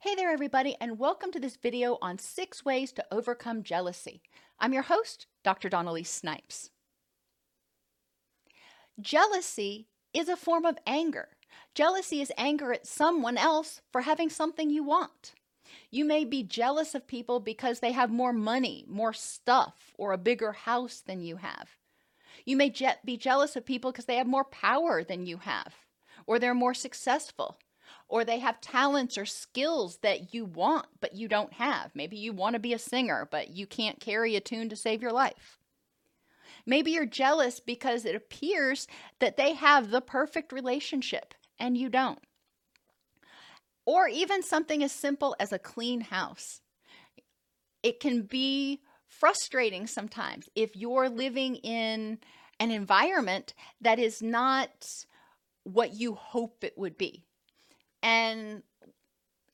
Hey there, everybody, and welcome to this video on 6 ways to overcome jealousy. I'm your host, Dr. Donnelly Snipes. Jealousy is a form of anger. Jealousy is anger at someone else for having something you want. You may be jealous of people because they have more money, more stuff, or a bigger house than you have. You may be jealous of people because they have more power than you have, or they're more successful, or they have talents or skills that you want, but you don't have. Maybe you want to be a singer, but you can't carry a tune to save your life. Maybe you're jealous because it appears that they have the perfect relationship and you don't. Or even something as simple as a clean house. It can be frustrating sometimes if you're living in an environment that is not what you hope it would be. And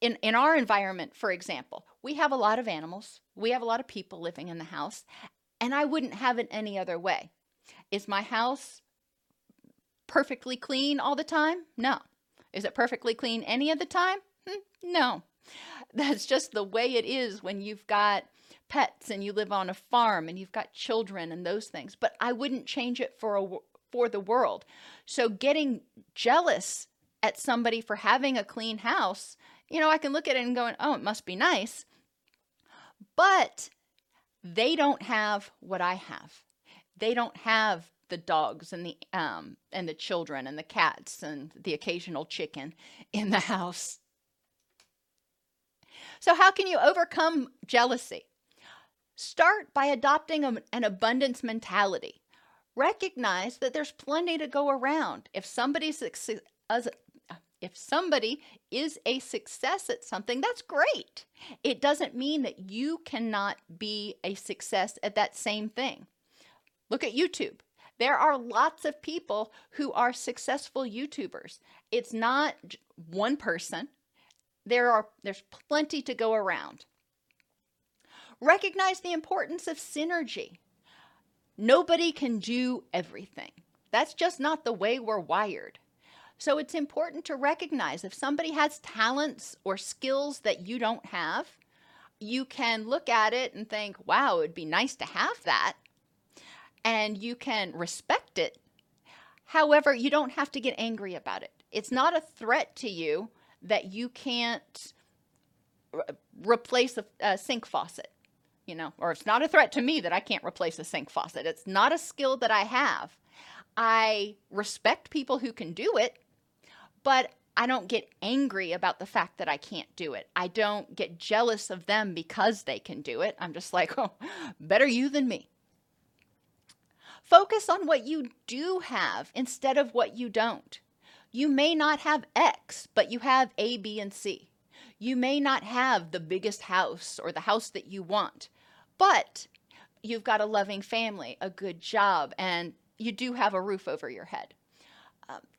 in our environment, for example, we have a lot of animals. We have a lot of people living in the house, and I wouldn't have it any other way. Is my house perfectly clean all the time? No. Is it perfectly clean any of the time? No. That's just the way it is when you've got pets and you live on a farm and you've got children and those things. But I wouldn't change it for the world. So getting jealous at somebody for having a clean house, I can look at it and go, oh, it must be nice, but they don't have what I have. They don't have the dogs and the children and the cats and the occasional chicken in the house. So how can you overcome jealousy? Start by adopting an abundance mentality. Recognize that there's plenty to go around. If somebody is a success at something, that's great. It doesn't mean that you cannot be a success at that same thing. Look at YouTube. There are lots of people who are successful YouTubers. It's not one person. There's plenty to go around. Recognize the importance of synergy. Nobody can do everything. That's just not the way we're wired. So it's important to recognize if somebody has talents or skills that you don't have, you can look at it and think, wow, it would be nice to have that. And you can respect it. However, you don't have to get angry about it. It's not a threat to you that you can't replace a sink faucet, or it's not a threat to me that I can't replace a sink faucet. It's not a skill that I have. I respect people who can do it, but I don't get angry about the fact that I can't do it. I don't get jealous of them because they can do it. I'm just like, oh, better you than me. Focus on what you do have instead of what you don't. You may not have X, but you have A, B, and C. You may not have the biggest house or the house that you want, but you've got a loving family, a good job, and you do have a roof over your head.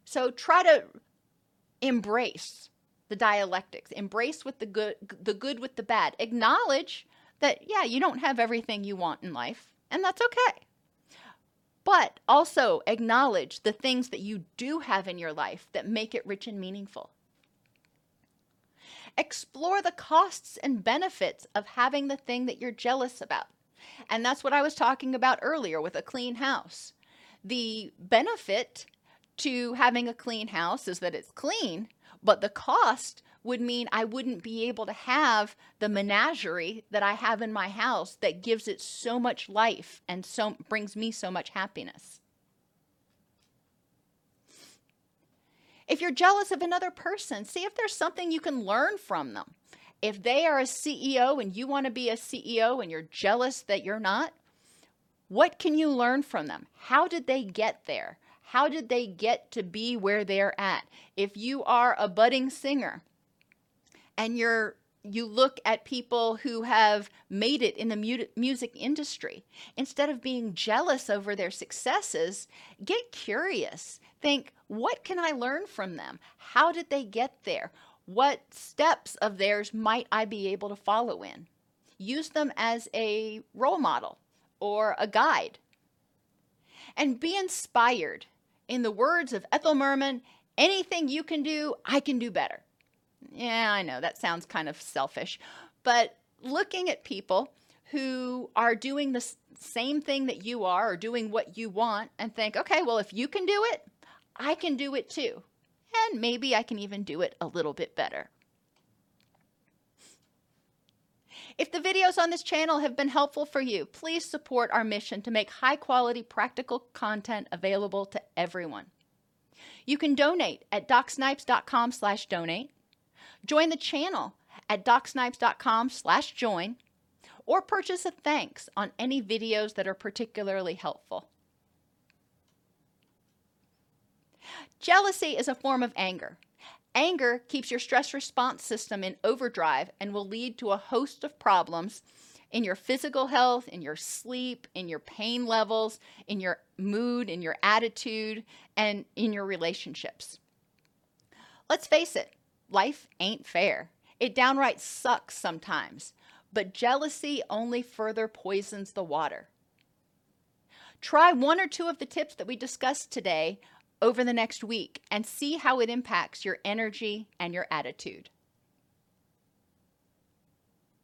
So try to embrace the dialectics. Embrace with the good with the bad. Acknowledge that, yeah, you don't have everything you want in life, and that's okay. But also acknowledge the things that you do have in your life that make it rich and meaningful. Explore the costs and benefits of having the thing that you're jealous about. And that's what I was talking about earlier with a clean house. The benefit to having a clean house is that it's clean, but the cost would mean I wouldn't be able to have the menagerie that I have in my house that gives it so much life and so brings me so much happiness. If you're jealous of another person, see if there's something you can learn from them. If they are a CEO and you want to be a CEO and you're jealous that you're not, what can you learn from them? How did they get there? How did they get to be where they're at? If you are a budding singer and you look at people who have made it in the music industry, instead of being jealous over their successes, get curious. Think, what can I learn from them? How did they get there? What steps of theirs might I be able to follow in? Use them as a role model or a guide. And be inspired. In the words of Ethel Merman, anything you can do, I can do better. Yeah, I know that sounds kind of selfish, but looking at people who are doing the same thing that you are or doing what you want and think, okay, well, if you can do it, I can do it too. And maybe I can even do it a little bit better. If the videos on this channel have been helpful for you, please support our mission to make high-quality, practical content available to everyone. You can donate at docsnipes.com/donate, join the channel at docsnipes.com/join, or purchase a thanks on any videos that are particularly helpful. Jealousy is a form of anger. Anger keeps your stress response system in overdrive and will lead to a host of problems in your physical health, in your sleep, in your pain levels, in your mood, in your attitude, and in your relationships. Let's face it, life ain't fair. It downright sucks sometimes, but jealousy only further poisons the water. Try one or two of the tips that we discussed today over the next week and see how it impacts your energy and your attitude.